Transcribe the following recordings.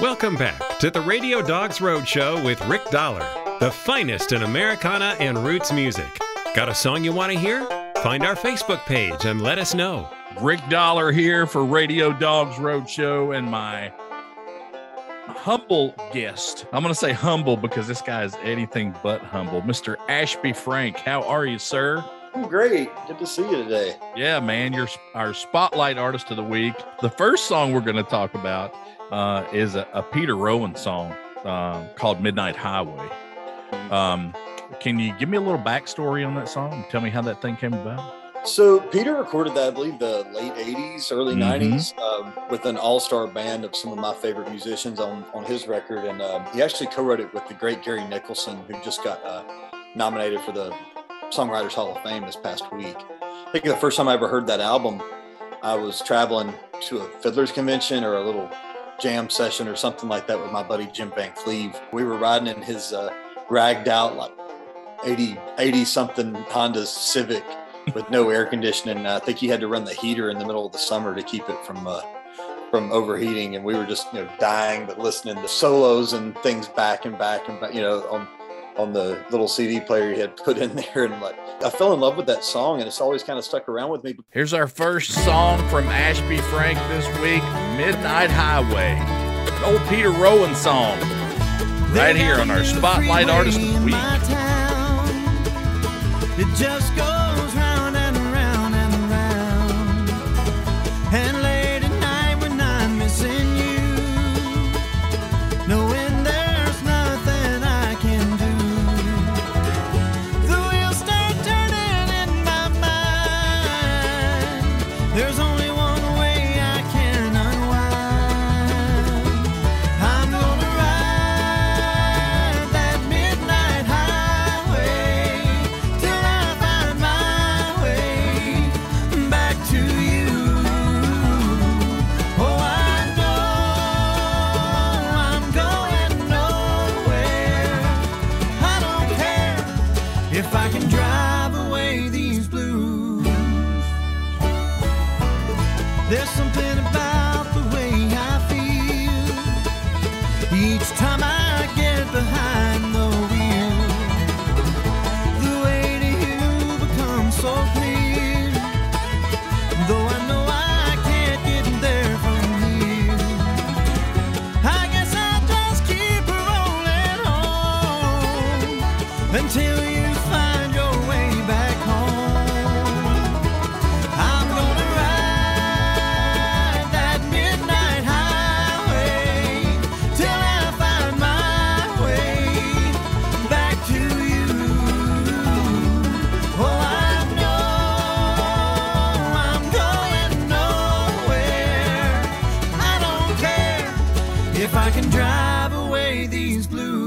Welcome back to the Radio Dogs Roadshow with Rick Dollar, the finest in Americana and roots music. Got a song you want to hear? Find our Facebook page and let us know. Rick Dollar here for Radio Dogs Roadshow, and my humble guest, I'm going to say humble because this guy is anything but humble, Mr. Ashby Frank. How are you, sir? I'm great. Good to see you today. Yeah, man. You're our Spotlight Artist of the Week. The first song we're going to talk about is a Peter Rowan song called Midnight Highway. Can you give me a little backstory on that song? Tell me how that thing came about. So Peter recorded that, I believe, the late 80s, early 90s, with an all-star band of some of my favorite musicians on his record. And he actually co-wrote it with the great Gary Nicholson, who just got nominated for the Songwriters Hall of Fame this past week. I think the first time I ever heard that album, I was traveling to a fiddler's convention or a little jam session or something like that with my buddy Jim Van Cleve. We were riding in his ragged out, like 80-something Honda Civic with no air conditioning. I think he had to run the heater in the middle of the summer to keep it from overheating. And we were just, dying, but listening to solos and things back and back, on the little CD player he had put in there. And like, I fell in love with that song, and it's always kind of stuck around with me. Here's our first song from Ashby Frank this week, Midnight Highway, an old Peter Rowan song, right here on our Spotlight Artist of the Week. It just goes round and round and round. And late at night when I'm missing you, knowing there's nothing I can do, the wheels start turning in my mind. There's only one way I can unwind. I'm gonna ride that midnight highway till I find my way back to you. Oh, I know I'm going nowhere. I don't care if I can drive away these blues. There's something about the way I feel each time I get behind the wheel. The way to you becomes so clear, though I know I can't get there from here. I guess I just keep rolling on until you find your way back home. I'm gonna ride that midnight highway till I find my way back to you. Oh, I know I'm going nowhere. I don't care if I can drive away these blues.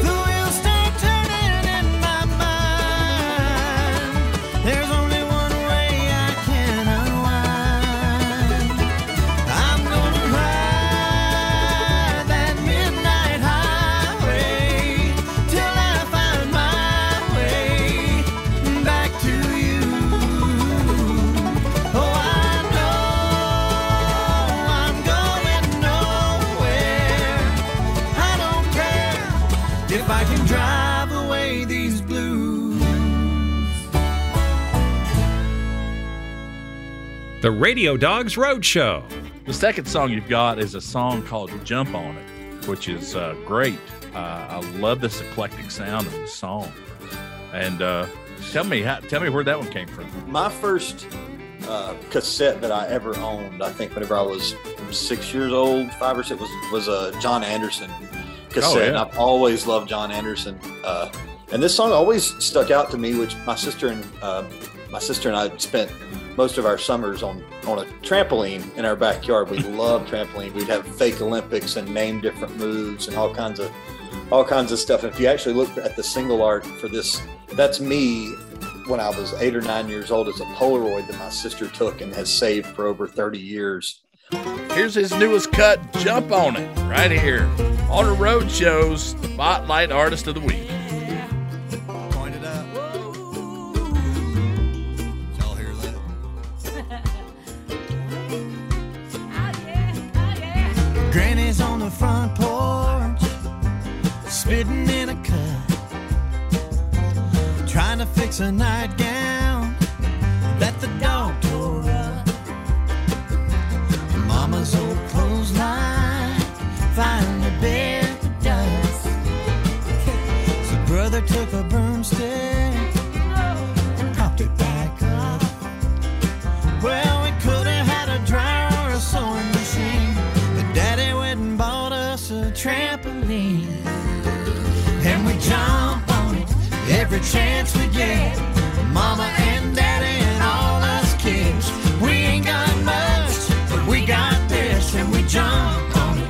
The wheels start turning in my mind. There's only one way I can unwind. I'm gonna ride that midnight highway till I find my way back to you. Oh, I know I'm going nowhere. I don't care if I can drive away these blues. The Radio Dogs Roadshow. The second song you've got is a song called Jump On It, which is great. I love this eclectic sound of the song. And tell me where that one came from. My first cassette that I ever owned, I think whenever I was 6 years old, 5 or 6, was a John Anderson cassette. Oh, yeah. And I've always loved John Anderson. And this song always stuck out to me, which my sister and I spent most of our summers on a trampoline in our backyard. We loved trampoline. We'd have fake Olympics and name different moves and all kinds of stuff. And if you actually look at the single art for this, that's me when I was 8 or 9 years old. It's a Polaroid that my sister took and has saved for over 30 years. Here's his newest cut, Jump On It, right here on the Road Show's Spotlight Artist of the Week. Granny's on the front porch, spitting in a cup, trying to fix a nightgown that the dog tore up. Mama's old clothesline finally bit the dust, so brother took a broomstick and popped it back up. Well, we could have had a dryer or a sewing machine, but Daddy went and bought us a trampoline. And we jump on it every chance we get, Mama and Daddy and all us kids. We ain't got much, but we got this, and we jump on it.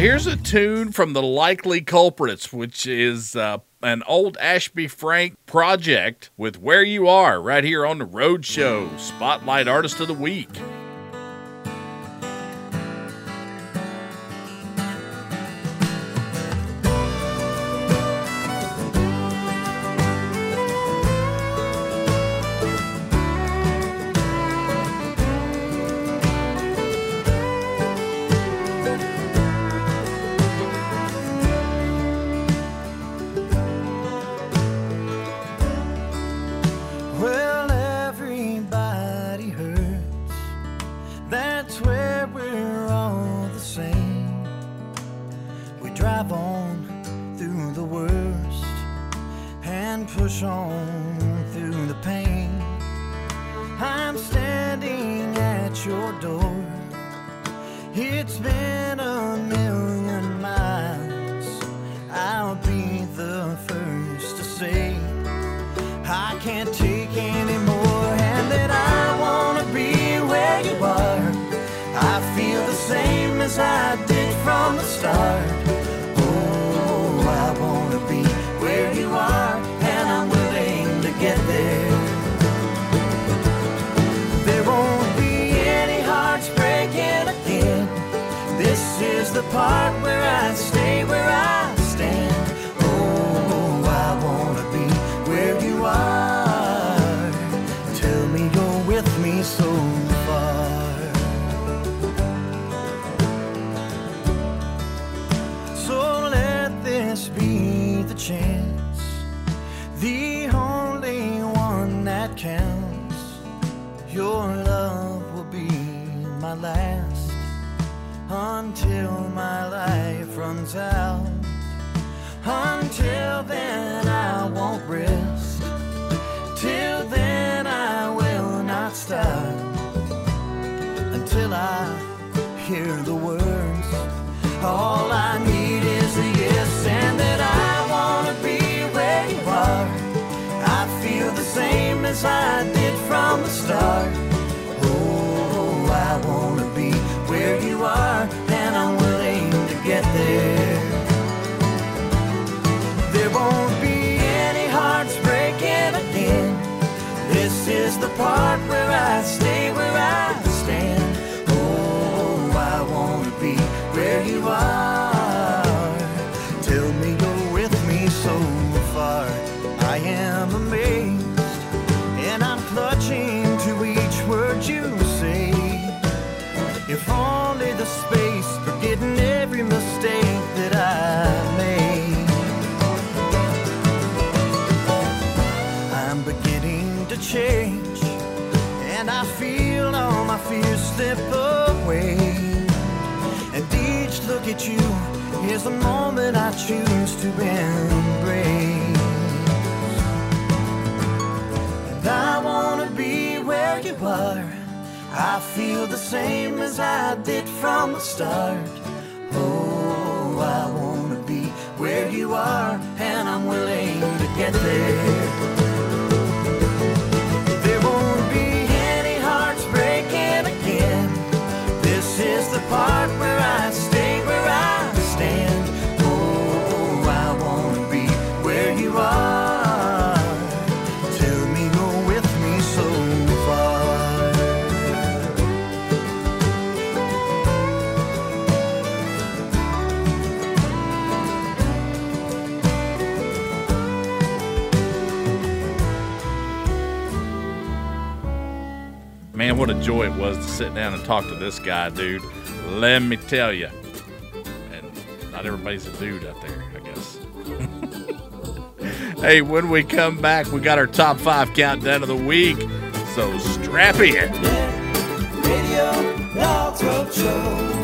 Here's a tune from the Likely Culprits, which is an old Ashby Frank project, with Where You Are, right here on the Road Show, Spotlight Artist of the Week. This is the part where I stay. chance, the only one that counts. Your love will be my last until my life runs out. Until then I won't rest, till then I will not stop, until I hear the words, all I need is a yes, and that I want to be where you are. I feel the same as I did from the start. Oh, I want to be where you are, and I'm willing to get there. Won't be any hearts breaking again. This is the part where I stay where I stand. Oh, I want to be where you are. Tell me you're with me so far. I am amazed, and I'm clutching to each word you say. If only the space for getting every mistake that I made. Change, and I feel all my fears slip away, and each look at you is the moment I choose to embrace. And I want to be where you are. I feel the same as I did from the start. Oh, I want to be where you are, and I'm willing to get there. This is the part where I stay where I stand. Oh, I want to be where you are. Tell me you're with me so far. Man, what a joy it was to sit down and talk to this guy, dude. Let me tell you. And not everybody's a dude out there, I guess. Hey, when we come back, we got our top 5 countdown of the week. So strap in. Yeah, Radio Dogs Roadshow.